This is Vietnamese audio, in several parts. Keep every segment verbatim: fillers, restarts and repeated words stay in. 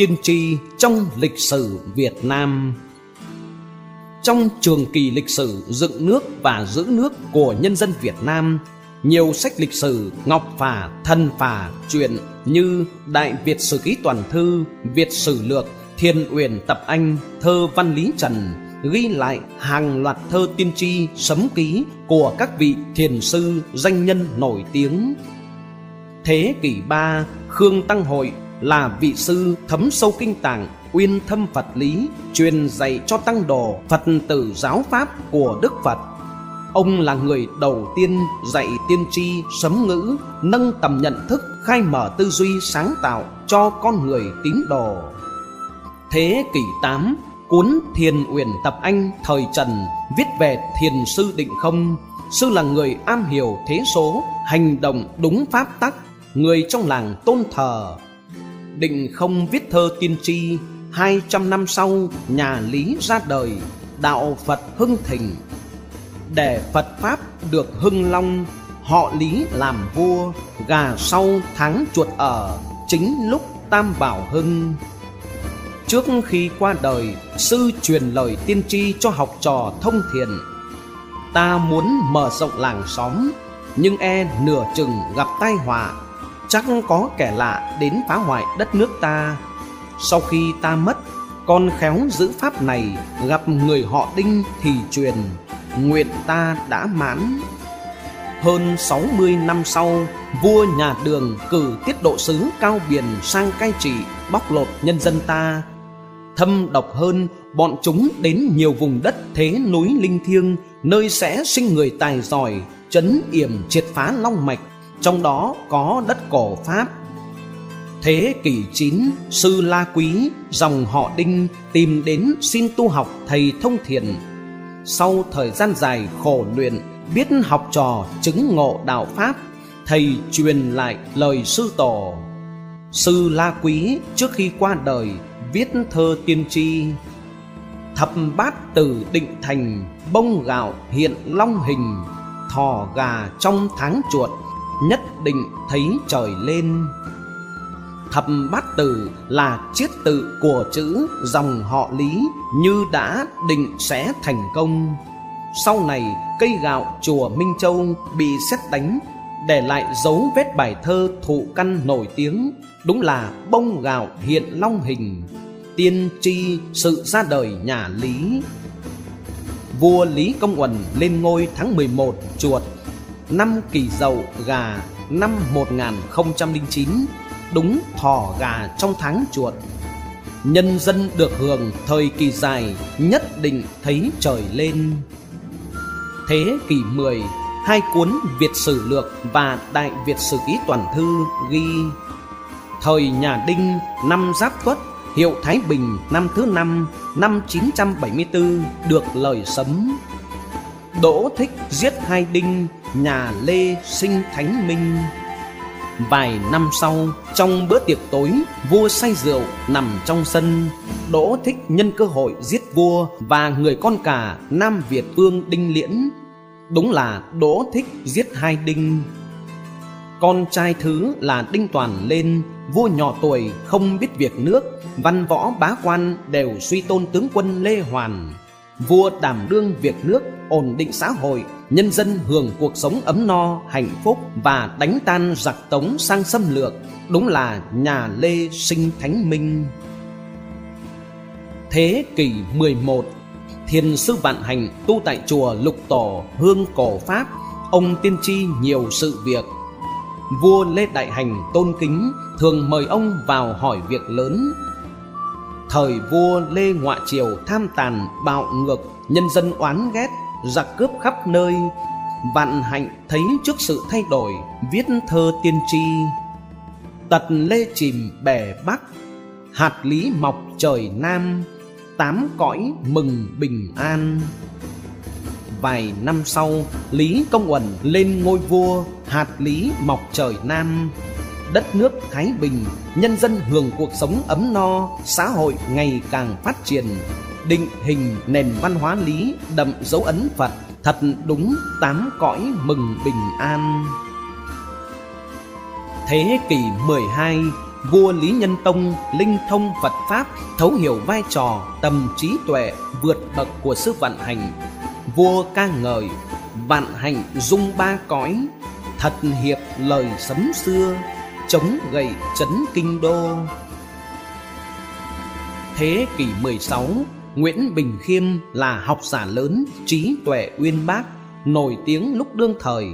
tiên tri trong lịch sử Việt Nam. Trong trường kỳ lịch sử dựng nước và giữ nước của nhân dân Việt Nam, nhiều sách lịch sử Ngọc Phả Thần Phả truyện như Đại Việt Sử Ký Toàn Thư, Việt Sử Lược, Thiền Uyển Tập Anh, thơ Văn Lý Trần ghi lại hàng loạt thơ tiên tri sấm ký của các vị thiền sư danh nhân nổi tiếng. Thế kỷ ba, Khương Tăng Hội là vị sư thấm sâu kinh tạng, uyên thâm Phật lý, truyền dạy cho tăng đồ Phật tử giáo pháp của Đức Phật. Ông là người đầu tiên dạy tiên tri sấm ngữ, nâng tầm nhận thức, khai mở tư duy sáng tạo cho con người tín đồ. Thế kỷ tám, cuốn Thiền Uyển Tập Anh thời Trần viết về Thiền Sư Định Không. Sư là người am hiểu thế số, hành động đúng pháp tắc, người trong làng tôn thờ. Định Không viết thơ tiên tri, hai trăm năm sau nhà Lý ra đời, đạo Phật hưng thịnh. Để Phật Pháp được hưng long, họ Lý làm vua, gà sau tháng chuột ở, chính lúc Tam Bảo hưng. Trước khi qua đời, sư truyền lời tiên tri cho học trò thông thiền: ta muốn mở rộng làng xóm, nhưng e nửa chừng gặp tai họa, chắc có kẻ lạ đến phá hoại đất nước ta. Sau khi ta mất, con khéo giữ pháp này, gặp người họ Đinh thì truyền, nguyện ta đã mãn. Hơn sáu mươi năm sau, vua nhà Đường cử tiết độ sứ Cao Biền sang cai trị, bóc lột nhân dân ta. Thâm độc hơn, bọn chúng đến nhiều vùng đất thế núi linh thiêng, nơi sẽ sinh người tài giỏi, trấn yểm triệt phá long mạch, trong đó có đất cổ Pháp. Thế kỷ chín, Sư La Quý, dòng họ Đinh, tìm đến xin tu học thầy thông thiền. Sau thời gian dài khổ luyện, biết học trò chứng ngộ đạo Pháp, thầy truyền lại lời sư tổ. Sư La Quý trước khi qua đời viết thơ tiên tri: thập bát từ định thành, bông gạo hiện long hình, thò gà trong tháng chuột, nhất định thấy trời lên. Thập bát tự là chiết tự của chữ dòng họ Lý, như đã định sẽ thành công. Sau này cây gạo chùa Minh Châu bị sét đánh, để lại dấu vết bài thơ thụ căn nổi tiếng, đúng là bông gạo hiện long hình, tiên tri sự ra đời nhà Lý. Vua Lý Công Uẩn lên ngôi tháng mười một chuột, năm Kỷ Dậu gà, năm một nghìn không trăm lẻ chín, đúng thỏ gà trong tháng chuột. Nhân dân được hưởng thời kỳ dài, nhất định thấy trời lên. Thế kỷ mười, hai cuốn Việt Sử Lược và Đại Việt Sử Ký Toàn Thư ghi: thời nhà Đinh, năm Giáp Tuất, hiệu Thái Bình, năm thứ năm, năm chín trăm bảy mươi tư, được lời sấm. Đỗ Thích giết hai Đinh, nhà Lê sinh Thánh Minh. Vài năm sau, trong bữa tiệc tối, vua say rượu nằm trong sân. Đỗ Thích nhân cơ hội giết vua và người con cả Nam Việt Vương Đinh Liễn, đúng là Đỗ Thích giết hai Đinh. Con trai thứ là Đinh Toàn lên, vua nhỏ tuổi không biết việc nước, văn võ bá quan đều suy tôn tướng quân Lê Hoàn. Vua đảm đương việc nước, ổn định xã hội, nhân dân hưởng cuộc sống ấm no, hạnh phúc và đánh tan giặc Tống sang xâm lược, đúng là nhà Lê sinh Thánh Minh. Thế kỷ mười một, Thiền Sư Vạn Hạnh tu tại chùa Lục Tổ, Hương Cổ Pháp, ông tiên tri nhiều sự việc. Vua Lê Đại Hành tôn kính, thường mời ông vào hỏi việc lớn. Thời vua Lê Ngọa Triều tham tàn, bạo ngược, nhân dân oán ghét, giặc cướp khắp nơi. Vạn Hạnh thấy trước sự thay đổi, viết thơ tiên tri: tật lê chìm bể Bắc, hạt lý mọc trời Nam, tám cõi mừng bình an. Vài năm sau, Lý Công Uẩn lên ngôi vua, hạt lý mọc trời Nam, đất nước thái bình, nhân dân hưởng cuộc sống ấm no, xã hội ngày càng phát triển, định hình nền văn hóa Lý, đậm dấu ấn Phật, thật đúng tám cõi mừng bình an. Thế kỷ mười hai, vua Lý Nhân Tông linh thông Phật Pháp, thấu hiểu vai trò, tầm trí tuệ vượt bậc của sư Vạn Hành. Vua ca ngợi Vạn Hành dung ba cõi, thật hiệp lời sấm xưa, chống gậy trấn kinh đô. Thế kỷ mười sáu, Nguyễn Bỉnh Khiêm là học giả lớn, trí tuệ uyên bác, nổi tiếng lúc đương thời.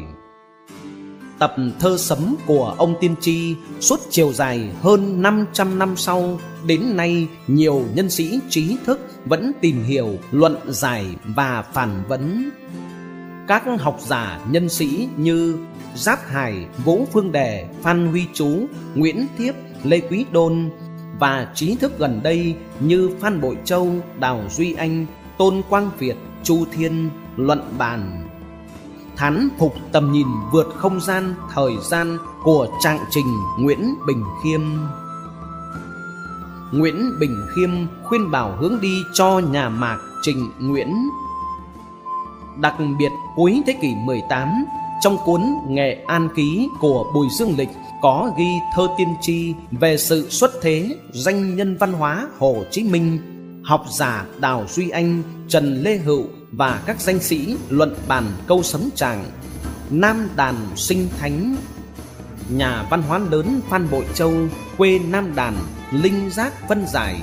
Tập thơ sấm của ông tiên tri suốt chiều dài hơn năm trăm năm sau, đến nay nhiều nhân sĩ trí thức vẫn tìm hiểu, luận giải và phản vấn. Các học giả nhân sĩ như Giáp Hải, Vũ Phương Đề, Phan Huy Chú, Nguyễn Thiếp, Lê Quý Đôn và trí thức gần đây như Phan Bội Châu, Đào Duy Anh, Tôn Quang Việt, Chu Thiên, Luận Bàn thán phục tầm nhìn vượt không gian, thời gian của trạng trình Nguyễn Bỉnh Khiêm. Nguyễn Bỉnh Khiêm khuyên bảo hướng đi cho nhà Mạc Trình Nguyễn. Đặc biệt cuối thế kỷ mười tám, trong cuốn Nghệ An Ký của Bùi Dương Lịch có ghi thơ tiên tri về sự xuất thế danh nhân văn hóa Hồ Chí Minh. Học giả Đào Duy Anh, Trần Lê Hữu và các danh sĩ luận bàn câu sấm tràng Nam Đàn sinh thánh. Nhà văn hóa lớn Phan Bội Châu quê Nam Đàn, linh giác phân giải.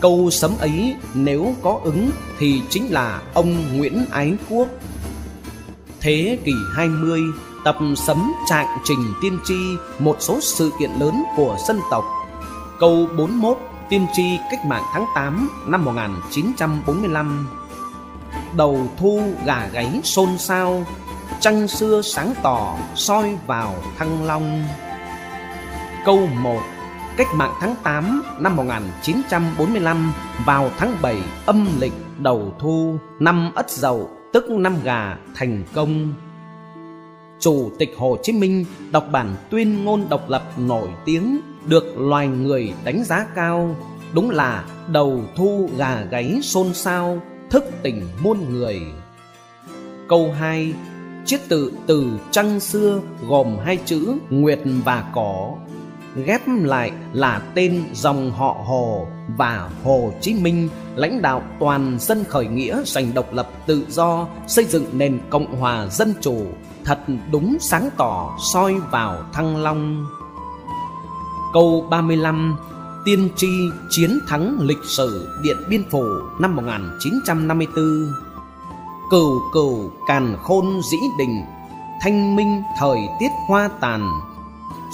Câu sấm ấy nếu có ứng thì chính là ông Nguyễn Ái Quốc. Thế kỷ hai mươi, tập sấm trạng trình tiên tri một số sự kiện lớn của dân tộc. Câu bốn mươi mốt, tiên tri cách mạng tháng tám năm một nghìn chín trăm bốn mươi lăm. Đầu thu gà gáy xôn xao, trăng xưa sáng tỏ soi vào Thăng Long. Câu một, cách mạng tháng tám năm một nghìn chín trăm bốn mươi lăm vào tháng bảy âm lịch đầu thu, năm Ất Dậu tức năm gà, thành công. Chủ tịch Hồ Chí Minh đọc bản tuyên ngôn độc lập nổi tiếng, được loài người đánh giá cao. Đúng là đầu thu gà gáy xôn xao, thức tỉnh muôn người. Câu hai, chiết tự từ trăng xưa gồm hai chữ nguyệt và cỏ, ghép lại là tên dòng họ Hồ và Hồ Chí Minh, lãnh đạo toàn dân khởi nghĩa, giành độc lập tự do, xây dựng nền Cộng hòa dân chủ. Thật đúng sáng tỏ soi vào Thăng Long. Câu ba mươi lăm, tiên tri chiến thắng lịch sử Điện Biên Phủ năm một nghìn chín trăm năm mươi tư. Cửu cửu càn khôn dĩ đình, thanh minh thời tiết hoa tàn,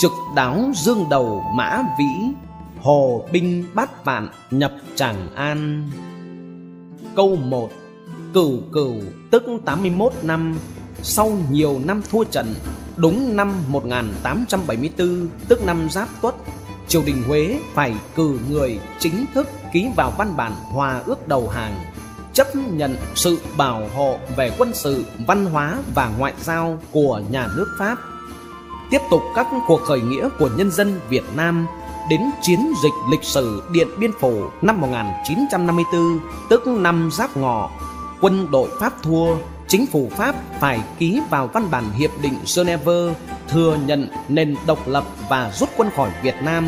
trực đáo dương đầu mã vĩ, hồ binh bát vạn nhập Tràng An. Câu một, cửu cửu tức tám mươi mốt năm, sau nhiều năm thua trận, đúng năm một nghìn tám trăm bảy mươi tư tức năm Giáp Tuất, triều đình Huế phải cử người chính thức ký vào văn bản hòa ước đầu hàng, chấp nhận sự bảo hộ về quân sự, văn hóa và ngoại giao của nhà nước Pháp. Tiếp tục các cuộc khởi nghĩa của nhân dân Việt Nam đến chiến dịch lịch sử Điện Biên Phủ năm một nghìn chín trăm năm mươi tư tức năm Giáp Ngọ, quân đội Pháp thua, chính phủ Pháp phải ký vào văn bản Hiệp định Geneva thừa nhận nền độc lập và rút quân khỏi Việt Nam.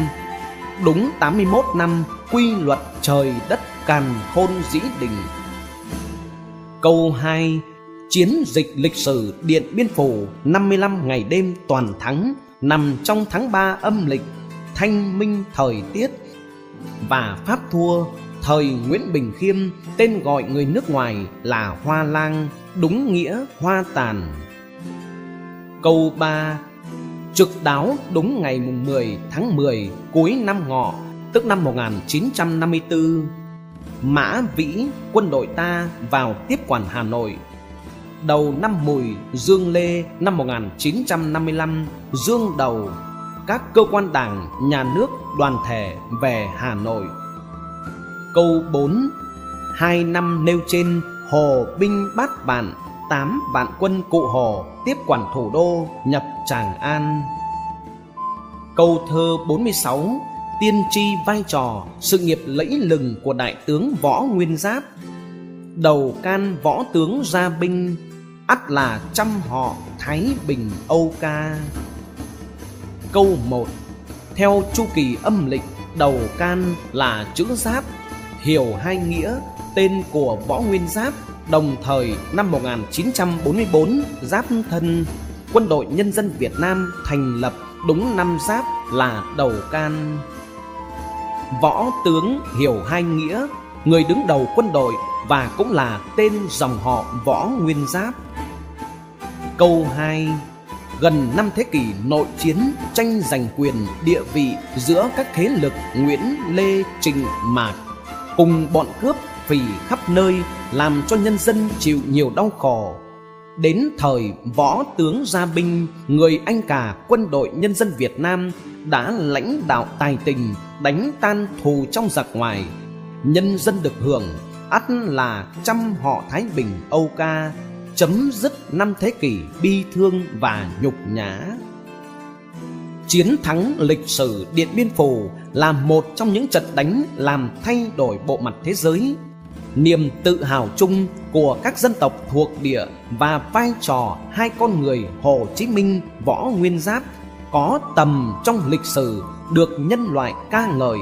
Đúng tám mươi mốt năm, quy luật trời đất càn khôn dĩ đình. Câu hai, chiến dịch lịch sử Điện Biên Phủ năm mươi lăm ngày đêm toàn thắng, nằm trong tháng ba âm lịch, thanh minh thời tiết và Pháp thua. Thời Nguyễn Bỉnh Khiêm, tên gọi người nước ngoài là Hoa Lang, đúng nghĩa hoa tàn. Câu ba, trực đáo đúng ngày mười tháng mười cuối năm Ngọ tức năm một nghìn chín trăm năm mươi tư, Mã Vĩ quân đội ta vào tiếp quản Hà Nội. Đầu năm Mùi, Dương Lê năm một nghìn chín trăm năm mươi lăm, Dương Đầu, các cơ quan đảng, nhà nước, đoàn thể về Hà Nội. Câu bốn, hai năm nêu trên, Hồ binh bát vạn, tám vạn quân cụ Hồ tiếp quản thủ đô, nhập Tràng An. Câu thơ bốn mươi sáu, tiên tri vai trò, sự nghiệp lẫy lừng của đại tướng Võ Nguyên Giáp. Đầu can võ tướng ra binh, ắt là trăm họ Thái Bình Âu ca. Câu một, Theo chu kỳ âm lịch, đầu can là chữ Giáp, hiểu hai nghĩa tên của Võ Nguyên Giáp. Đồng thời năm một nghìn chín trăm bốn mươi tư, Giáp Thân, Quân đội Nhân dân Việt Nam thành lập, đúng năm Giáp là đầu can. Võ tướng hiểu hai nghĩa, người đứng đầu quân đội và cũng là tên dòng họ Võ Nguyên Giáp. Câu hai. Gần năm thế kỷ nội chiến, tranh giành quyền, địa vị giữa các thế lực Nguyễn, Lê, Trịnh, Mạc cùng bọn cướp phỉ khắp nơi, làm cho nhân dân chịu nhiều đau khổ. Đến thời Võ tướng Gia Binh, người anh cả quân đội nhân dân Việt Nam, đã lãnh đạo tài tình, đánh tan thù trong giặc ngoài. Nhân dân được hưởng ắt là trăm họ thái bình Âu Ca, chấm dứt năm thế kỷ bi thương và nhục nhã. Chiến thắng lịch sử Điện Biên Phủ là một trong những trận đánh làm thay đổi bộ mặt thế giới. Niềm tự hào chung của các dân tộc thuộc địa và vai trò hai con người Hồ Chí Minh, Võ Nguyên Giáp có tầm trong lịch sử được nhân loại ca ngợi.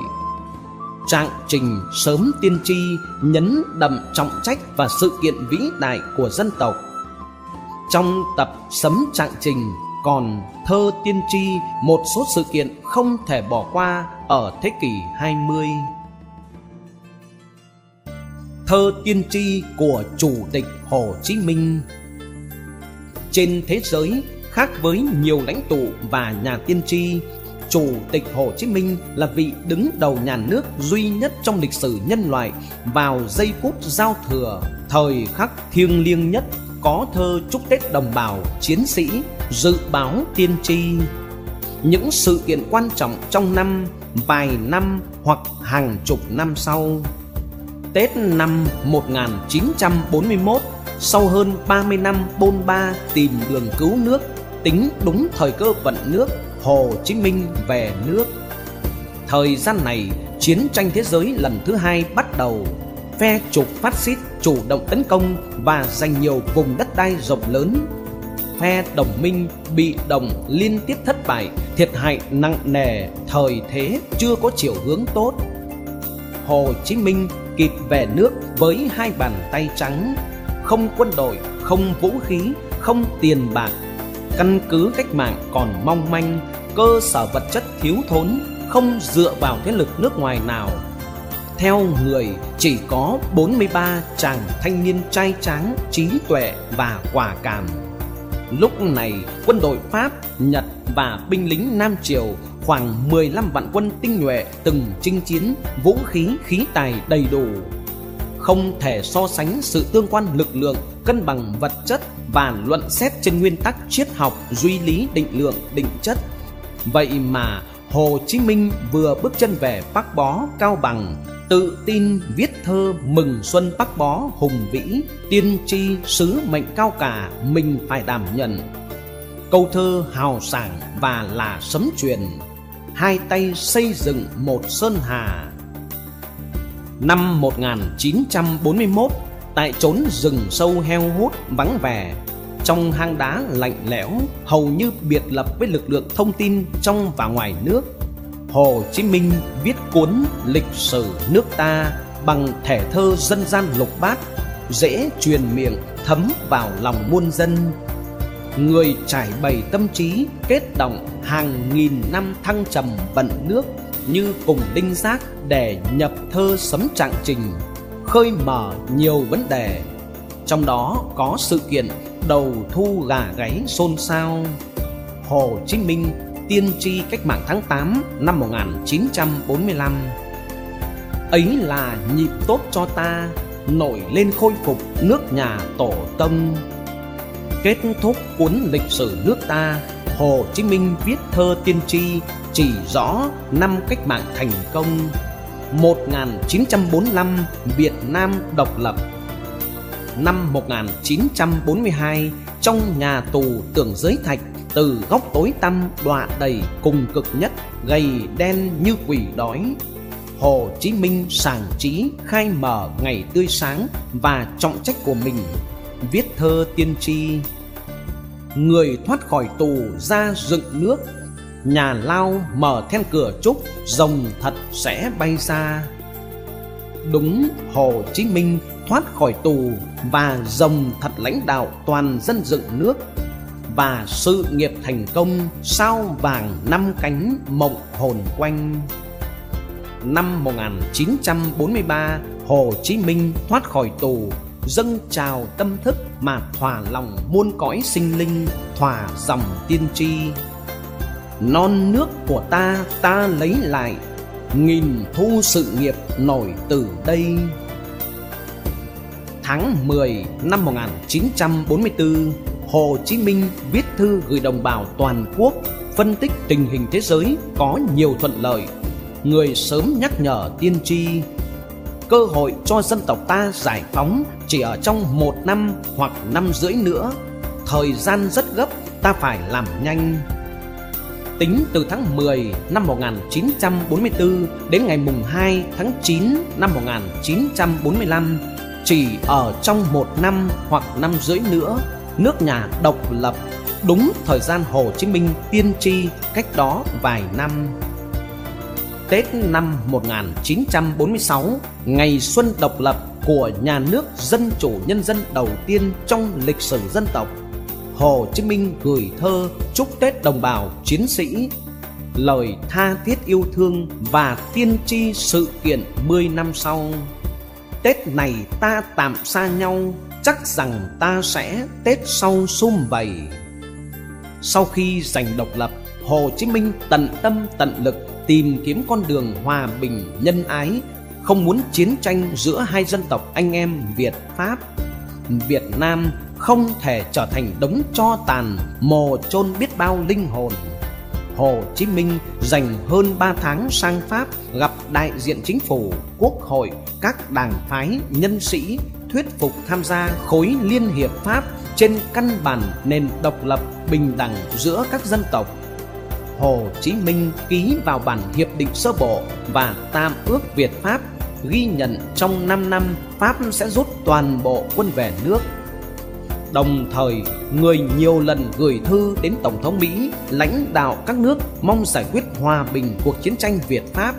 Trạng trình sớm tiên tri nhấn đậm trọng trách và sự kiện vĩ đại của dân tộc. Trong tập Sấm Trạng Trình còn Thơ Tiên Tri, một số sự kiện không thể bỏ qua ở thế kỷ hai mươi. Thơ Tiên Tri của Chủ tịch Hồ Chí Minh. Trên thế giới, khác với nhiều lãnh tụ và nhà tiên tri, Chủ tịch Hồ Chí Minh là vị đứng đầu nhà nước duy nhất trong lịch sử nhân loại vào giây phút giao thừa, thời khắc thiêng liêng nhất, có thơ chúc Tết đồng bào, chiến sĩ, dự báo tiên tri. Những sự kiện quan trọng trong năm, vài năm hoặc hàng chục năm sau. Tết năm một nghìn chín trăm bốn mươi mốt, sau hơn ba mươi năm bôn ba tìm đường cứu nước, tính đúng thời cơ vận nước, Hồ Chí Minh về nước. Thời gian này, chiến tranh thế giới lần thứ hai bắt đầu. Phe trục phát xít chủ động tấn công và giành nhiều vùng đất đai rộng lớn. Phe đồng minh bị động liên tiếp thất bại, thiệt hại nặng nề, thời thế chưa có chiều hướng tốt. Hồ Chí Minh kịp về nước với hai bàn tay trắng, không quân đội, không vũ khí, không tiền bạc. Căn cứ cách mạng còn mong manh, cơ sở vật chất thiếu thốn, không dựa vào thế lực nước ngoài nào. Theo người chỉ có bốn mươi ba chàng thanh niên trai tráng, trí tuệ và quả cảm. Lúc này quân đội Pháp, Nhật và binh lính Nam Triều khoảng mười lăm vạn quân tinh nhuệ, từng chinh chiến, vũ khí, khí tài đầy đủ. Không thể so sánh sự tương quan lực lượng, cân bằng vật chất và luận xét trên nguyên tắc triết học duy lý định lượng định chất. Vậy mà Hồ Chí Minh vừa bước chân về Bắc Bó, Cao Bằng, tự tin viết thơ mừng xuân Bắc Bó hùng vĩ, tiên tri sứ mệnh cao cả mình phải đảm nhận. Câu thơ hào sảng và là sấm truyền, hai tay xây dựng một sơn hà. Năm một nghìn chín trăm bốn mươi mốt, tại chốn rừng sâu heo hút vắng vẻ, trong hang đá lạnh lẽo, hầu như biệt lập với lực lượng thông tin trong và ngoài nước, Hồ Chí Minh viết cuốn Lịch sử nước ta bằng thể thơ dân gian lục bát, dễ truyền miệng, thấm vào lòng muôn dân. Người trải bày tâm trí, kết động hàng nghìn năm thăng trầm vận nước, như cùng đinh giác để nhập thơ Sấm Trạng Trình, khơi mở nhiều vấn đề. Trong đó có sự kiện đầu thu gà gáy xôn xao. Hồ Chí Minh tiên tri cách mạng tháng tám năm một nghìn chín trăm bốn mươi lăm. Ấy là nhịp tốt cho ta, nổi lên khôi phục nước nhà tổ tông. Kết thúc cuốn Lịch sử nước ta, Hồ Chí Minh viết thơ tiên tri chỉ rõ năm cách mạng thành công. Một nghìn chín trăm bốn mươi lăm, Việt Nam độc lập. Năm một nghìn chín trăm bốn mươi hai, trong nhà tù Tưởng Giới Thạch, từ góc tối tăm đọa đầy cùng cực nhất, gầy đen như quỷ đói, Hồ Chí Minh sảng trí khai mở ngày tươi sáng và trọng trách của mình, viết thơ tiên tri. Người thoát khỏi tù ra dựng nước, Nhà lao mở then cửa chúc, rồng thật sẽ bay xa. Đúng Hồ Chí Minh thoát khỏi tù và rồng thật lãnh đạo toàn dân dựng nước. Và sự nghiệp thành công, sao vàng năm cánh mộng hồn quanh. Năm một nghìn chín trăm bốn mươi ba, Hồ Chí Minh thoát khỏi tù, dâng trào tâm thức mà thỏa lòng muôn cõi sinh linh, thỏa dòng tiên tri. Non nước của ta, ta lấy lại, nghìn thu sự nghiệp nổi từ đây. Tháng mười năm một nghìn chín trăm bốn mươi tư, Hồ Chí Minh viết thư gửi đồng bào toàn quốc, phân tích tình hình thế giới có nhiều thuận lợi. Người sớm nhắc nhở tiên tri, cơ hội cho dân tộc ta giải phóng chỉ ở trong một năm hoặc năm rưỡi nữa. Thời gian rất gấp, ta phải làm nhanh. Tính từ tháng mười năm một nghìn chín trăm bốn mươi tư đến ngày mùng hai tháng chín năm một nghìn chín trăm bốn mươi lăm, chỉ ở trong một năm hoặc năm rưỡi nữa, nước nhà độc lập, đúng thời gian Hồ Chí Minh tiên tri cách đó vài năm. Tết năm một nghìn chín trăm bốn mươi sáu, ngày xuân độc lập của nhà nước dân chủ nhân dân đầu tiên trong lịch sử dân tộc, Hồ Chí Minh gửi thơ chúc Tết đồng bào chiến sĩ, lời tha thiết yêu thương và tiên tri sự kiện mười năm sau. Tết này ta tạm xa nhau, chắc rằng ta sẽ Tết sau sum vầy. Sau khi giành độc lập, Hồ Chí Minh tận tâm tận lực tìm kiếm con đường hòa bình nhân ái, không muốn chiến tranh giữa hai dân tộc anh em Việt Pháp. Việt Nam không thể trở thành đống tro tàn, mồ chôn biết bao linh hồn. Hồ Chí Minh dành hơn ba tháng sang Pháp, gặp đại diện chính phủ, quốc hội, các đảng phái, nhân sĩ, thuyết phục tham gia khối Liên hiệp Pháp trên căn bản nền độc lập bình đẳng giữa các dân tộc. Hồ Chí Minh ký vào bản hiệp định sơ bộ và tam ước Việt Pháp, ghi nhận trong năm năm Pháp sẽ rút toàn bộ quân về nước. Đồng thời, người nhiều lần gửi thư đến Tổng thống Mỹ, lãnh đạo các nước mong giải quyết hòa bình cuộc chiến tranh Việt Pháp.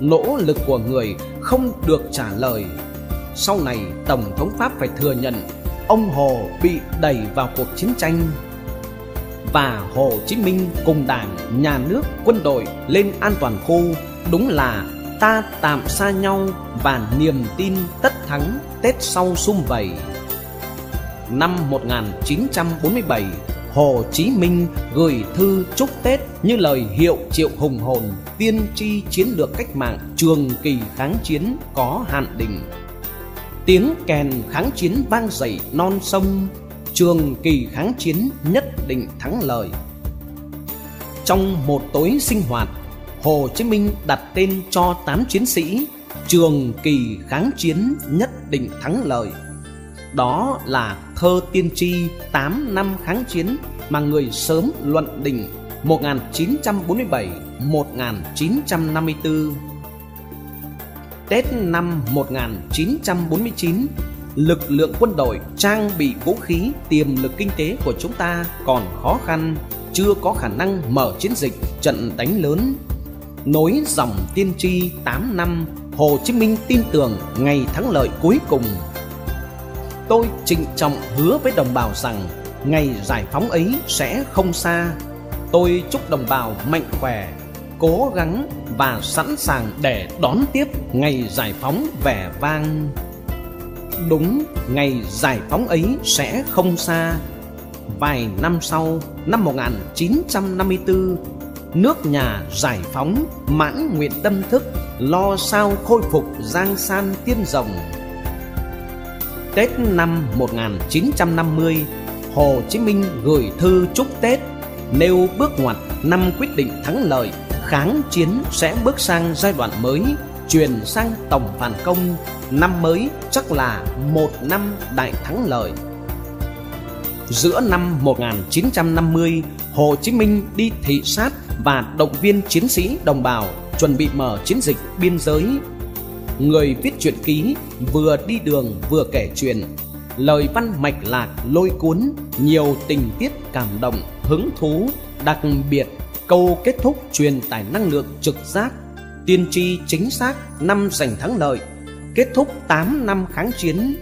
Nỗ lực của người không được trả lời. Sau này, Tổng thống Pháp phải thừa nhận ông Hồ bị đẩy vào cuộc chiến tranh. Và Hồ Chí Minh cùng đảng, nhà nước, quân đội lên an toàn khu. Đúng là ta tạm xa nhau và niềm tin tất thắng, Tết sau sum vầy. Năm một nghìn chín trăm bốn mươi bảy, Hồ Chí Minh gửi thư chúc Tết như lời hiệu triệu hùng hồn, tiên tri chiến lược cách mạng trường kỳ kháng chiến có hạn định. Tiếng kèn kháng chiến vang dậy non sông, trường kỳ kháng chiến nhất định thắng lợi. Trong một tối sinh hoạt, Hồ Chí Minh đặt tên cho tám chiến sĩ trường kỳ kháng chiến nhất định thắng lợi. Đó là thơ tiên tri tám năm kháng chiến mà người sớm luận định một nghìn chín trăm bốn mươi bảy đến một nghìn chín trăm năm mươi tư. Tết năm một nghìn chín trăm bốn mươi chín, lực lượng quân đội, trang bị vũ khí, tiềm lực kinh tế của chúng ta còn khó khăn, chưa có khả năng mở chiến dịch, trận đánh lớn. Nối dòng tiên tri tám năm, Hồ Chí Minh tin tưởng ngày thắng lợi cuối cùng. Tôi trịnh trọng hứa với đồng bào rằng ngày giải phóng ấy sẽ không xa. Tôi chúc đồng bào mạnh khỏe, cố gắng và sẵn sàng để đón tiếp ngày giải phóng vẻ vang. Đúng, ngày giải phóng ấy sẽ không xa. Vài năm sau, năm một nghìn chín trăm năm mươi tư, nước nhà giải phóng, mãn nguyện tâm thức, lo sao khôi phục giang san tiên rồng. Tết năm một nghìn chín trăm năm mươi, Hồ Chí Minh gửi thư chúc Tết, nêu bước ngoặt năm quyết định thắng lợi, kháng chiến sẽ bước sang giai đoạn mới, chuyển sang tổng phản công, năm mới chắc là một năm đại thắng lợi. Giữa năm một nghìn chín trăm năm mươi, Hồ Chí Minh đi thị sát và động viên chiến sĩ đồng bào chuẩn bị mở chiến dịch biên giới. Người viết truyện ký vừa đi đường vừa kể chuyện, lời văn mạch lạc lôi cuốn, nhiều tình tiết cảm động, hứng thú, đặc biệt câu kết thúc truyền tải năng lượng trực giác, tiên tri chính xác năm giành thắng lợi, kết thúc tám năm kháng chiến.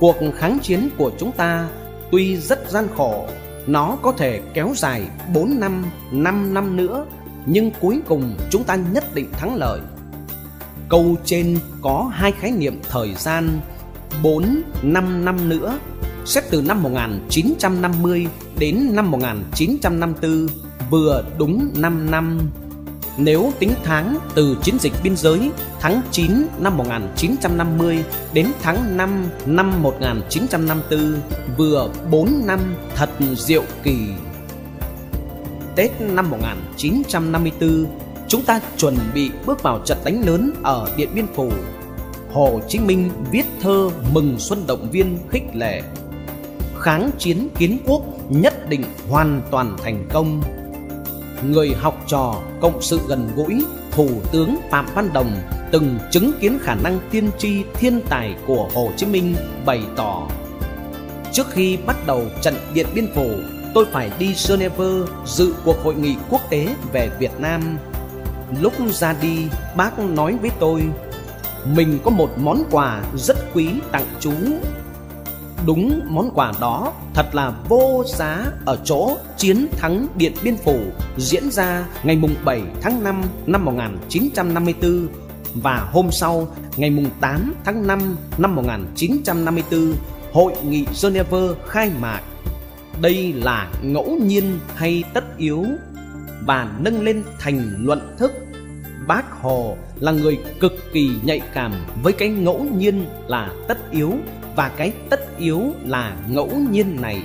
Cuộc kháng chiến của chúng ta tuy rất gian khổ, nó có thể kéo dài bốn năm, năm năm nữa, nhưng cuối cùng chúng ta nhất định thắng lợi. Câu trên có hai khái niệm thời gian bốn, năm năm nữa, xét từ năm một nghìn chín trăm năm mươi đến năm một nghìn chín trăm năm mươi tư, vừa đúng năm năm. Nếu tính tháng từ chiến dịch biên giới tháng chín năm một nghìn chín trăm năm mươi đến tháng năm năm một nghìn chín trăm năm mươi tư, vừa bốn năm, thật diệu kỳ. Tết năm một nghìn chín trăm năm mươi tư, chúng ta chuẩn bị bước vào trận đánh lớn ở Điện Biên Phủ. Hồ Chí Minh viết thơ mừng xuân động viên khích lệ: kháng chiến kiến quốc nhất định hoàn toàn thành công. Người học trò cộng sự gần gũi, Thủ tướng Phạm Văn Đồng từng chứng kiến khả năng tiên tri thiên tài của Hồ Chí Minh, bày tỏ: trước khi bắt đầu trận Điện Biên Phủ, tôi phải đi Geneva dự cuộc hội nghị quốc tế về Việt Nam. Lúc ra đi, bác nói với tôi: mình có một món quà rất quý tặng chú. Đúng, món quà đó thật là vô giá ở chỗ chiến thắng Điện Biên Phủ diễn ra ngày mùng bảy tháng năm năm một nghìn chín trăm năm mươi tư và hôm sau ngày mùng tám tháng năm năm một nghìn chín trăm năm mươi tư, Hội nghị Geneva khai mạc. Đây là ngẫu nhiên hay tất yếu? Và nâng lên thành luận thức. Bác Hồ là người cực kỳ nhạy cảm với cái ngẫu nhiên là tất yếu và cái tất yếu là ngẫu nhiên này.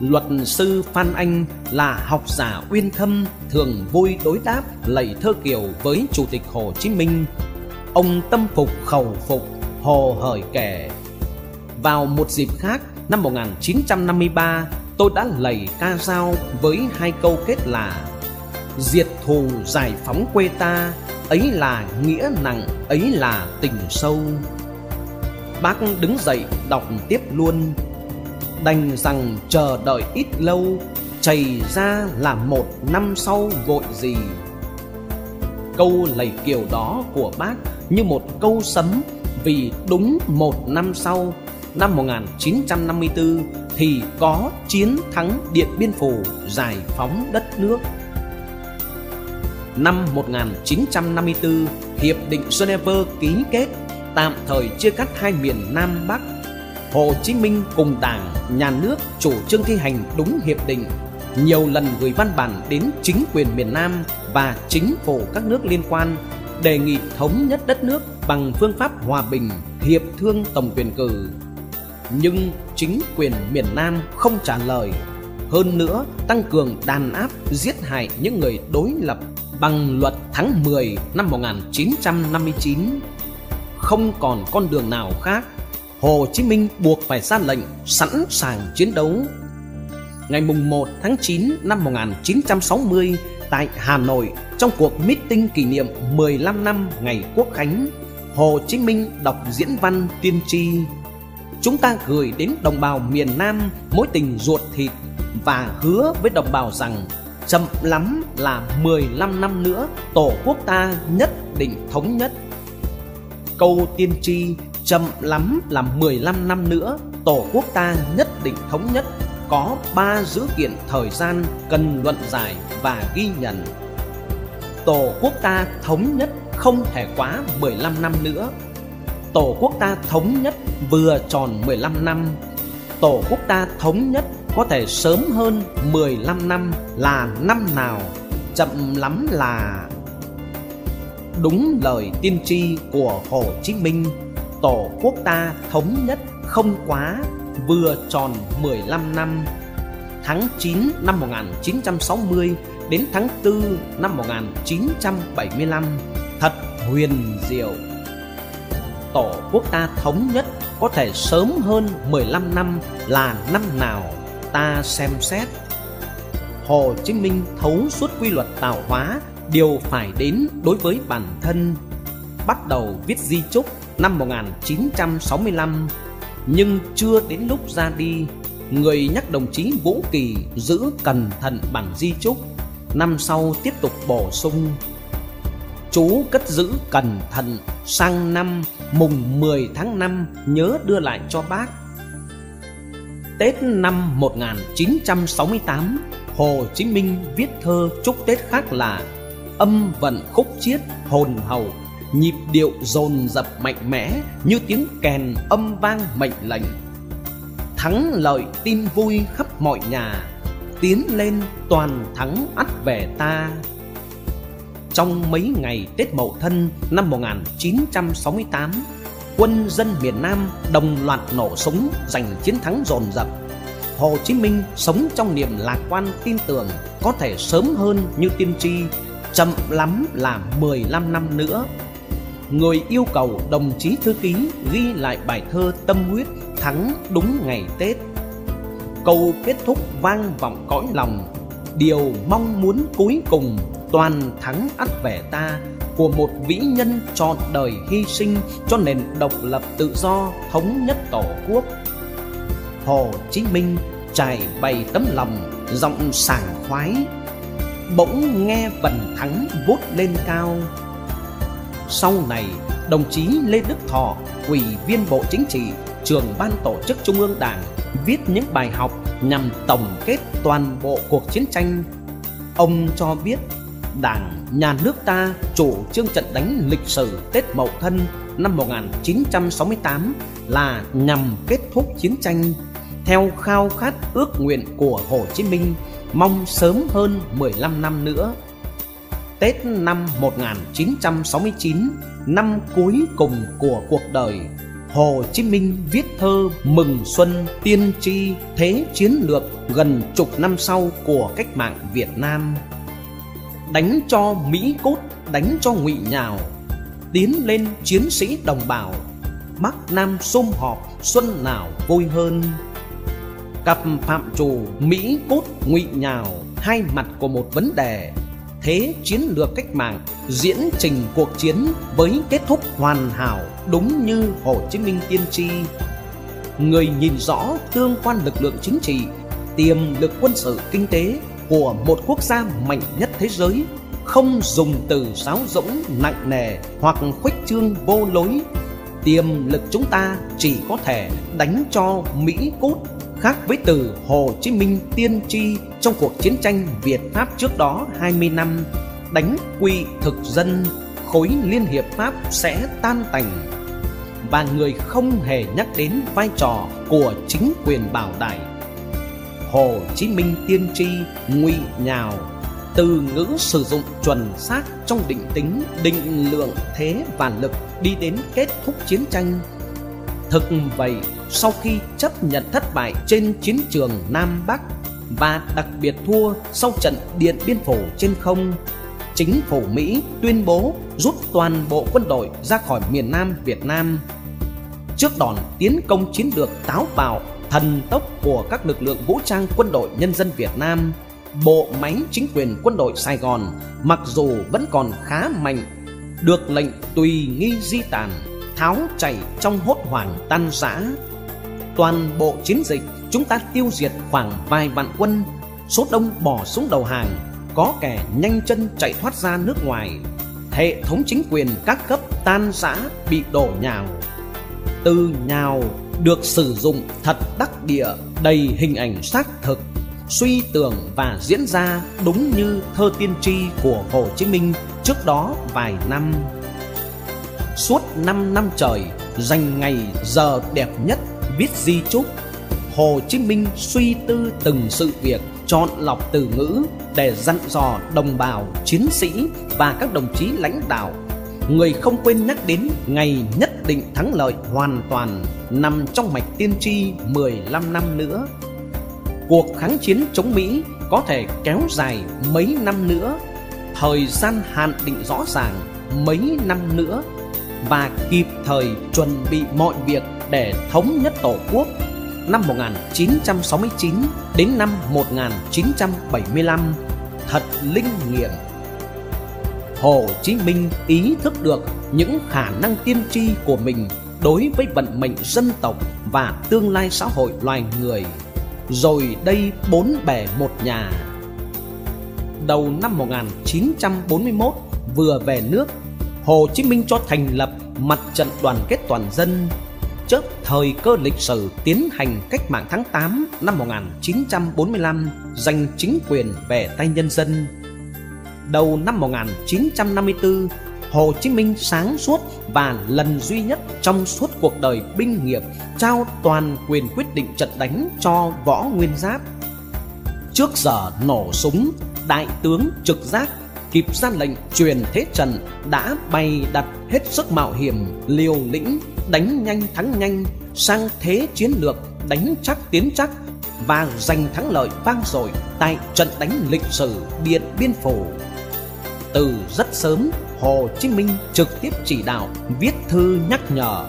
Luật sư Phan Anh là học giả uyên thâm, thường vui đối đáp lạy thơ kiều với Chủ tịch Hồ Chí Minh. Ông tâm phục khẩu phục, hồ hởi kể: vào một dịp khác, năm một nghìn chín trăm năm mươi ba, tôi đã lầy ca dao với hai câu kết là: diệt thù giải phóng quê ta, ấy là nghĩa nặng, ấy là tình sâu. Bác đứng dậy đọc tiếp luôn: đành rằng chờ đợi ít lâu, chảy ra là một năm sau vội gì. Câu lầy kiểu đó của bác như một câu sấm, vì đúng một năm sau, năm một nghìn chín trăm năm mươi tư, thì có chiến thắng Điện Biên Phủ, giải phóng đất nước. Năm một nghìn chín trăm năm mươi tư, Hiệp định Geneva ký kết, tạm thời chia cắt hai miền Nam Bắc. Hồ Chí Minh cùng Đảng, Nhà nước chủ trương thi hành đúng hiệp định, nhiều lần gửi văn bản đến chính quyền miền Nam và chính phủ các nước liên quan, đề nghị thống nhất đất nước bằng phương pháp hòa bình, hiệp thương tổng tuyển cử. Nhưng chính quyền miền Nam không trả lời. Hơn nữa, tăng cường đàn áp, giết hại những người đối lập bằng luật tháng mười năm một nghìn chín trăm năm mươi chín. Không còn con đường nào khác, Hồ Chí Minh buộc phải ra lệnh sẵn sàng chiến đấu. Ngày một tháng chín năm một nghìn chín trăm sáu mươi, tại Hà Nội, trong cuộc meeting kỷ niệm mười lăm năm ngày Quốc Khánh, Hồ Chí Minh đọc diễn văn tiên tri: chúng ta gửi đến đồng bào miền Nam mối tình ruột thịt và hứa với đồng bào rằng chậm lắm là mười lăm năm nữa Tổ quốc ta nhất định thống nhất. Câu tiên tri chậm lắm là mười lăm năm nữa Tổ quốc ta nhất định thống nhất có ba dữ kiện thời gian cần luận giải và ghi nhận. Tổ quốc ta thống nhất không thể quá mười lăm năm nữa. Tổ quốc ta thống nhất vừa tròn mười lăm năm. Tổ quốc ta thống nhất có thể sớm hơn mười lăm năm là năm nào? Chậm lắm là... Đúng lời tiên tri của Hồ Chí Minh, Tổ quốc ta thống nhất không quá vừa tròn mười lăm năm. Tháng chín năm một nghìn chín trăm sáu mươi đến tháng tư năm một nghìn chín trăm bảy mươi lăm, thật huyền diệu. Tổ quốc ta thống nhất có thể sớm hơn mười lăm năm là năm nào? Ta xem xét. Hồ Chí Minh thấu suốt quy luật tạo hóa điều phải đến đối với bản thân. Bắt đầu viết di chúc năm một nghìn chín trăm sáu mươi lăm, nhưng chưa đến lúc ra đi, người nhắc đồng chí Vũ Kỳ giữ cẩn thận bản di chúc. năm sau tiếp tục bổ sung. Chú cất giữ cẩn thận, sang năm mùng mười tháng năm nhớ đưa lại cho bác. Tết năm một nghìn chín trăm sáu mươi tám, Hồ Chí Minh viết thơ chúc Tết khác là: âm vận khúc chiết hồn hậu, nhịp điệu dồn dập mạnh mẽ như tiếng kèn âm vang mệnh lệnh. Thắng lợi tin vui khắp mọi nhà, tiến lên toàn thắng ắt về ta. Trong mấy ngày Tết Mậu Thân năm một nghìn chín trăm sáu mươi tám, quân dân miền Nam đồng loạt nổ súng giành chiến thắng dồn dập. Hồ Chí Minh sống trong niềm lạc quan tin tưởng có thể sớm hơn như tiên tri, chậm lắm là mười lăm năm nữa. Người yêu cầu đồng chí thư ký ghi lại bài thơ tâm huyết Thắng đúng ngày Tết. Câu kết thúc vang vọng cõi lòng: điều mong muốn cuối cùng toàn thắng ắt về ta, của một vĩ nhân trọn đời hy sinh cho nền độc lập tự do thống nhất tổ quốc. Hồ Chí Minh trải bày tấm lòng, giọng sảng khoái. Bỗng nghe vần thắng vút lên cao. Sau này, đồng chí Lê Đức Thọ, Ủy viên Bộ Chính trị, Trưởng Ban Tổ chức Trung ương Đảng, viết những bài học nhằm tổng kết toàn bộ cuộc chiến tranh. Ông cho biết Đảng, Nhà nước ta chủ trương trận đánh lịch sử Tết Mậu Thân năm một nghìn chín trăm sáu mươi tám là nhằm kết thúc chiến tranh, theo khao khát ước nguyện của Hồ Chí Minh, mong sớm hơn mười lăm năm nữa. Tết năm một nghìn chín trăm sáu mươi chín, năm cuối cùng của cuộc đời, Hồ Chí Minh viết thơ mừng xuân tiên tri thế chiến lược gần chục năm sau của cách mạng Việt Nam. Đánh cho Mỹ cốt, đánh cho Ngụy nhào, tiến lên chiến sĩ đồng bào, Bắc Nam sum họp xuân nào vui hơn. Cặp phạm trù Mỹ cốt Ngụy nhào, hai mặt của một vấn đề. Thế chiến lược cách mạng, diễn trình cuộc chiến với kết thúc hoàn hảo đúng như Hồ Chí Minh tiên tri. Người nhìn rõ tương quan lực lượng chính trị, tiềm lực quân sự kinh tế của một quốc gia mạnh nhất thế giới, không dùng từ sáo rỗng nặng nề hoặc khuếch trương vô lối. Tiềm lực chúng ta chỉ có thể đánh cho Mỹ cốt, khác với từ Hồ Chí Minh tiên tri trong cuộc chiến tranh Việt Pháp trước đó hai mươi năm, đánh quỵ thực dân, khối Liên Hiệp Pháp sẽ tan tành. Và người không hề nhắc đến vai trò của chính quyền bảo đại. Hồ Chí Minh tiên tri ngụy nhào, từ ngữ sử dụng chuẩn xác trong định tính, định lượng thế và lực đi đến kết thúc chiến tranh. Thực vậy, sau khi chấp nhận thất bại trên chiến trường Nam Bắc và đặc biệt thua sau trận Điện Biên Phủ trên không, chính phủ Mỹ tuyên bố rút toàn bộ quân đội ra khỏi miền Nam Việt Nam. Trước đòn tiến công chiến lược táo bạo, thần tốc của các lực lượng vũ trang quân đội nhân dân Việt Nam, bộ máy chính quyền quân đội Sài Gòn mặc dù vẫn còn khá mạnh, được lệnh tùy nghi di tản, tháo chạy trong hốt hoảng tan rã. Toàn bộ chiến dịch chúng ta tiêu diệt khoảng vài vạn quân, số đông bỏ xuống đầu hàng, có kẻ nhanh chân chạy thoát ra nước ngoài. Hệ thống chính quyền các cấp tan rã, bị đổ nhào. Từ nhào được sử dụng thật đắc địa, đầy hình ảnh xác thực, suy tưởng và diễn ra đúng như thơ tiên tri của Hồ Chí Minh trước đó vài năm. Suốt năm năm trời, dành ngày giờ đẹp nhất viết di chúc, Hồ Chí Minh suy tư từng sự việc, chọn lọc từ ngữ để dặn dò đồng bào, chiến sĩ và các đồng chí lãnh đạo. Người không quên nhắc đến ngày nhất định thắng lợi hoàn toàn, nằm trong mạch tiên tri mười lăm năm nữa. Cuộc kháng chiến chống Mỹ có thể kéo dài mấy năm nữa, thời gian hạn định rõ ràng mấy năm nữa, và kịp thời chuẩn bị mọi việc để thống nhất Tổ quốc năm một nghìn chín trăm sáu mươi chín đến năm một nghìn chín trăm bảy mươi lăm thật linh nghiệm. Hồ Chí Minh ý thức được những khả năng tiên tri của mình đối với vận mệnh dân tộc và tương lai xã hội loài người. Rồi đây bốn bề một nhà. đầu năm một nghìn chín trăm bốn mươi mốt vừa về nước, Hồ Chí Minh cho thành lập Mặt trận Đoàn kết Toàn dân. Chớp thời cơ lịch sử tiến hành cách mạng tháng tám năm một nghìn chín trăm bốn mươi lăm, giành chính quyền về tay nhân dân. Đầu năm một nghìn chín trăm năm mươi tư, Hồ Chí Minh sáng suốt và lần duy nhất trong suốt cuộc đời binh nghiệp trao toàn quyền quyết định trận đánh cho Võ Nguyên Giáp. Trước giờ nổ súng, đại tướng trực giác kịp ra lệnh truyền thế trận đã bày đặt hết sức mạo hiểm, liều lĩnh, đánh nhanh thắng nhanh, sang thế chiến lược đánh chắc tiến chắc và giành thắng lợi vang dội tại trận đánh lịch sử Điện Biên Phủ. Từ rất sớm, Hồ Chí Minh trực tiếp chỉ đạo, viết thư nhắc nhở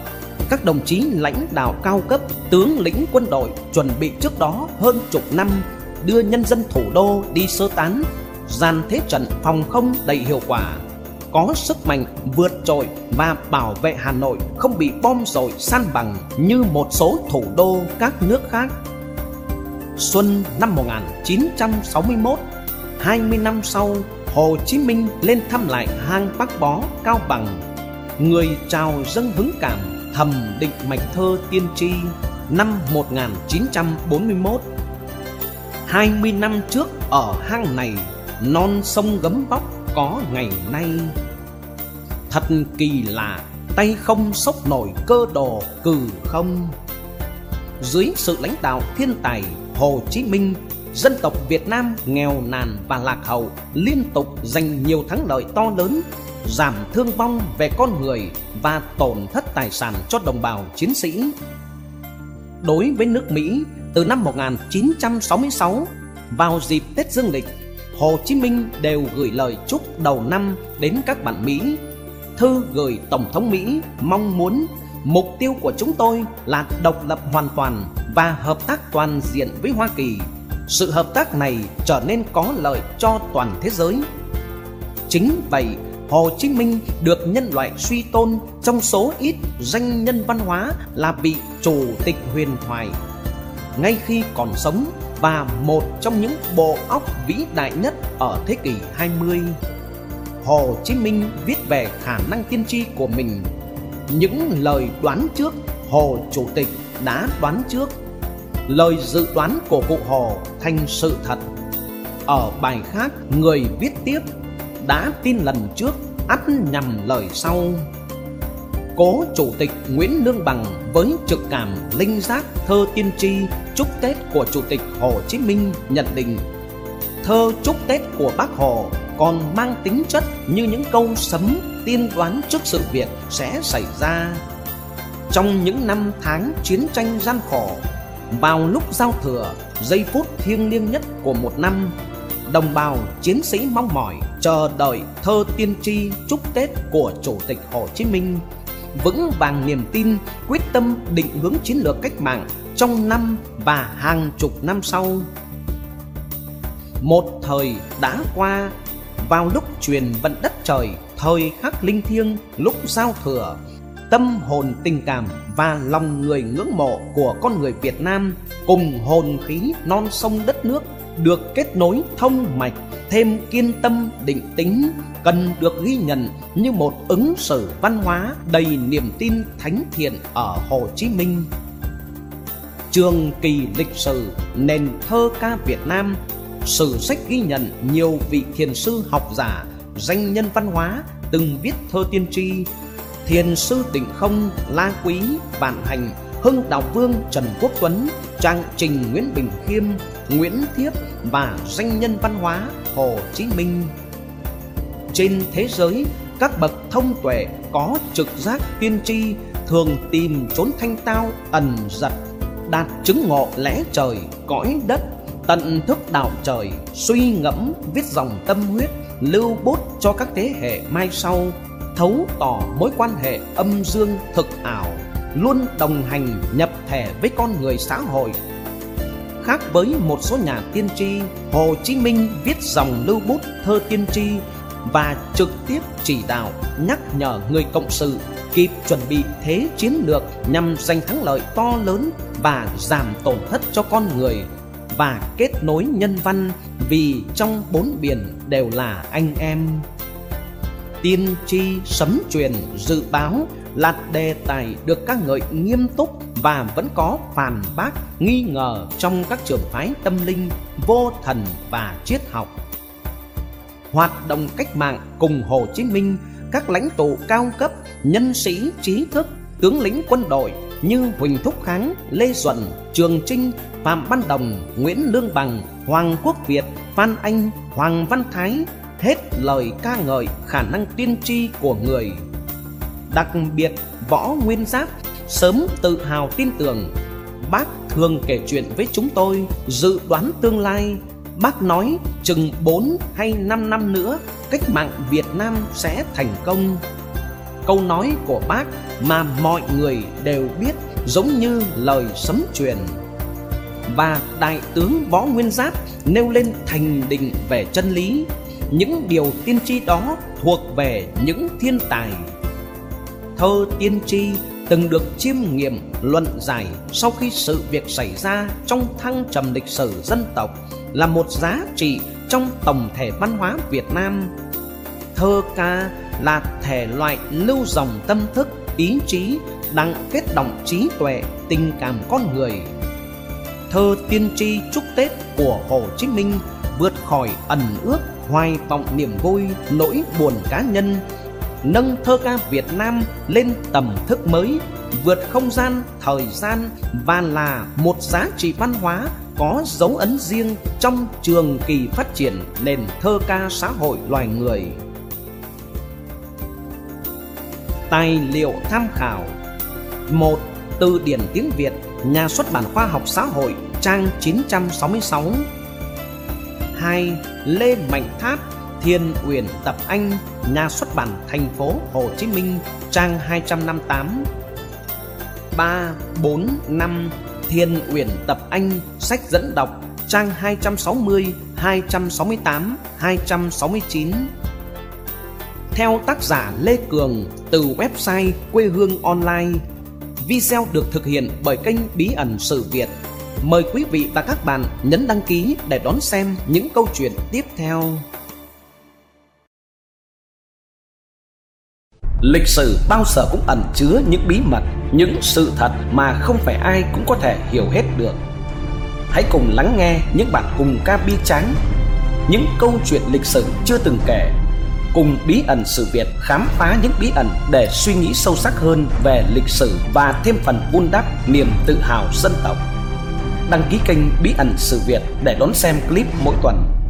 các đồng chí lãnh đạo cao cấp, tướng lĩnh quân đội chuẩn bị trước đó hơn chục năm đưa nhân dân thủ đô đi sơ tán, dàn thế trận phòng không đầy hiệu quả, có sức mạnh vượt trội và bảo vệ Hà Nội không bị bom dội san bằng như một số thủ đô các nước khác. Xuân năm một nghìn chín trăm sáu mươi mốt, hai mươi năm sau, Hồ Chí Minh lên thăm lại hang Bác Bó, Cao Bằng. Người chào dâng hứng cảm, thầm định mạch thơ tiên tri năm một nghìn chín trăm bốn mươi mốt. hai mươi năm trước ở hang này, non sông gấm vóc có ngày nay. Thật kỳ lạ, tay không xốc nổi cơ đồ cừ không. Dưới sự lãnh đạo thiên tài Hồ Chí Minh, dân tộc Việt Nam nghèo nàn và lạc hậu liên tục giành nhiều thắng lợi to lớn, giảm thương vong về con người và tổn thất tài sản cho đồng bào chiến sĩ. Đối với nước Mỹ, từ năm một nghìn chín trăm sáu mươi sáu, vào dịp Tết Dương lịch, Hồ Chí Minh đều gửi lời chúc đầu năm đến các bạn Mỹ. Thư gửi Tổng thống Mỹ mong muốn mục tiêu của chúng tôi là độc lập hoàn toàn và hợp tác toàn diện với Hoa Kỳ. Sự hợp tác này trở nên có lợi cho toàn thế giới. Chính vậy, Hồ Chí Minh được nhân loại suy tôn trong số ít danh nhân văn hóa là vị chủ tịch huyền thoại ngay khi còn sống và một trong những bộ óc vĩ đại nhất ở thế kỷ hai mươi. Hồ Chí Minh viết về khả năng tiên tri của mình. Những lời đoán trước, Hồ Chủ tịch đã đoán trước. Lời dự đoán của cụ Hồ thành sự thật. Ở bài khác, người viết tiếp: đã tin lần trước, ắt nhầm lời sau. Cố Chủ tịch Nguyễn Lương Bằng với trực cảm linh giác thơ tiên tri chúc Tết của Chủ tịch Hồ Chí Minh nhận định: thơ chúc Tết của Bác Hồ còn mang tính chất như những câu sấm tiên đoán trước sự việc sẽ xảy ra. Trong những năm tháng chiến tranh gian khổ, vào lúc giao thừa, giây phút thiêng liêng nhất của một năm, đồng bào chiến sĩ mong mỏi chờ đợi thơ tiên tri chúc Tết của Chủ tịch Hồ Chí Minh, vững vàng niềm tin, quyết tâm định hướng chiến lược cách mạng trong năm và hàng chục năm sau. Một thời đã qua, vào lúc truyền vận đất trời, thời khắc linh thiêng, lúc giao thừa, tâm hồn tình cảm và lòng người ngưỡng mộ của con người Việt Nam cùng hồn khí non sông đất nước được kết nối thông mạch, thêm kiên tâm định tính, cần được ghi nhận như một ứng xử văn hóa đầy niềm tin thánh thiện ở Hồ Chí Minh. Trường kỳ lịch sử nền thơ ca Việt Nam, sử sách ghi nhận nhiều vị thiền sư học giả, danh nhân văn hóa từng viết thơ tiên tri. Thiền sư Định Không, La Quý, Vạn Hành, Hưng Đạo Vương, Trần Quốc Tuấn, Trang Trình, Nguyễn Bỉnh Khiêm, Nguyễn Thiếp và danh nhân văn hóa Hồ Chí Minh. Trên thế giới, các bậc thông tuệ có trực giác tiên tri thường tìm chốn thanh tao ẩn dật, đạt chứng ngộ lẽ trời, cõi đất, tận thức đạo trời, suy ngẫm, viết dòng tâm huyết, lưu bút cho các thế hệ mai sau, thấu tỏ mối quan hệ âm dương thực ảo, luôn đồng hành nhập thể với con người xã hội. Khác với một số nhà tiên tri, Hồ Chí Minh viết dòng lưu bút thơ tiên tri và trực tiếp chỉ đạo nhắc nhở người cộng sự kịp chuẩn bị thế chiến lược nhằm giành thắng lợi to lớn và giảm tổn thất cho con người, và kết nối nhân văn vì trong bốn biển đều là anh em. Tiên tri sấm truyền dự báo là đề tài được ca ngợi nghiêm túc và vẫn có phản bác nghi ngờ trong các trường phái tâm linh, vô thần và triết học. Hoạt động cách mạng cùng Hồ Chí Minh, các lãnh tụ cao cấp, nhân sĩ trí thức, tướng lĩnh quân đội như Huỳnh Thúc Kháng, Lê Duẩn, Trường Chinh, Phạm Văn Đồng, Nguyễn Lương Bằng, Hoàng Quốc Việt, Phan Anh, Hoàng Văn Thái hết lời ca ngợi khả năng tiên tri của người. Đặc biệt, Võ Nguyên Giáp sớm tự hào tin tưởng. Bác thường kể chuyện với chúng tôi dự đoán tương lai. Bác nói chừng bốn hay năm năm nữa cách mạng Việt Nam sẽ thành công. Câu nói của bác mà mọi người đều biết, giống như lời sấm truyền. Và Đại tướng Võ Nguyên Giáp nêu lên thành định về chân lý. Những điều tiên tri đó thuộc về những thiên tài. Thơ tiên tri từng được chiêm nghiệm, luận giải sau khi sự việc xảy ra trong thăng trầm lịch sử dân tộc, là một giá trị trong tổng thể văn hóa Việt Nam. Thơ ca là thể loại lưu dòng tâm thức, ý chí, đang kết đọng trí tuệ, tình cảm con người. Thơ tiên tri chúc Tết của Hồ Chí Minh vượt khỏi ẩn ước, hoài vọng niềm vui, nỗi buồn cá nhân, nâng thơ ca Việt Nam lên tầm thức mới, vượt không gian, thời gian, và là một giá trị văn hóa có dấu ấn riêng trong trường kỳ phát triển nền thơ ca xã hội loài người. Tài liệu tham khảo: một. Từ điển tiếng Việt, Nhà xuất bản Khoa học Xã hội, trang chín trăm sáu mươi sáu. Hai. Lê Mạnh Tháp, Thiền Uyển Tập Anh, Nhà xuất bản Thành phố Hồ Chí Minh, trang hai trăm năm mươi tám. Ba, bốn, năm. Thiền Uyển Tập Anh, sách dẫn đọc, trang hai trăm sáu mươi, hai trăm sáu mươi tám, hai trăm sáu mươi chín. Theo tác giả Lê Cường từ website Quê Hương Online. Video được thực hiện bởi kênh Bí Ẩn Sử Việt. Mời quý vị và các bạn nhấn đăng ký để đón xem những câu chuyện tiếp theo. Lịch sử bao giờ cũng ẩn chứa những bí mật, những sự thật mà không phải ai cũng có thể hiểu hết được. Hãy cùng lắng nghe những bản cùng ca bi tráng, những câu chuyện lịch sử chưa từng kể. Cùng Bí Ẩn Sử Việt khám phá những bí ẩn để suy nghĩ sâu sắc hơn về lịch sử và thêm phần vun đắp niềm tự hào dân tộc. Đăng ký kênh Bí Ẩn Sử Việt để đón xem clip mỗi tuần.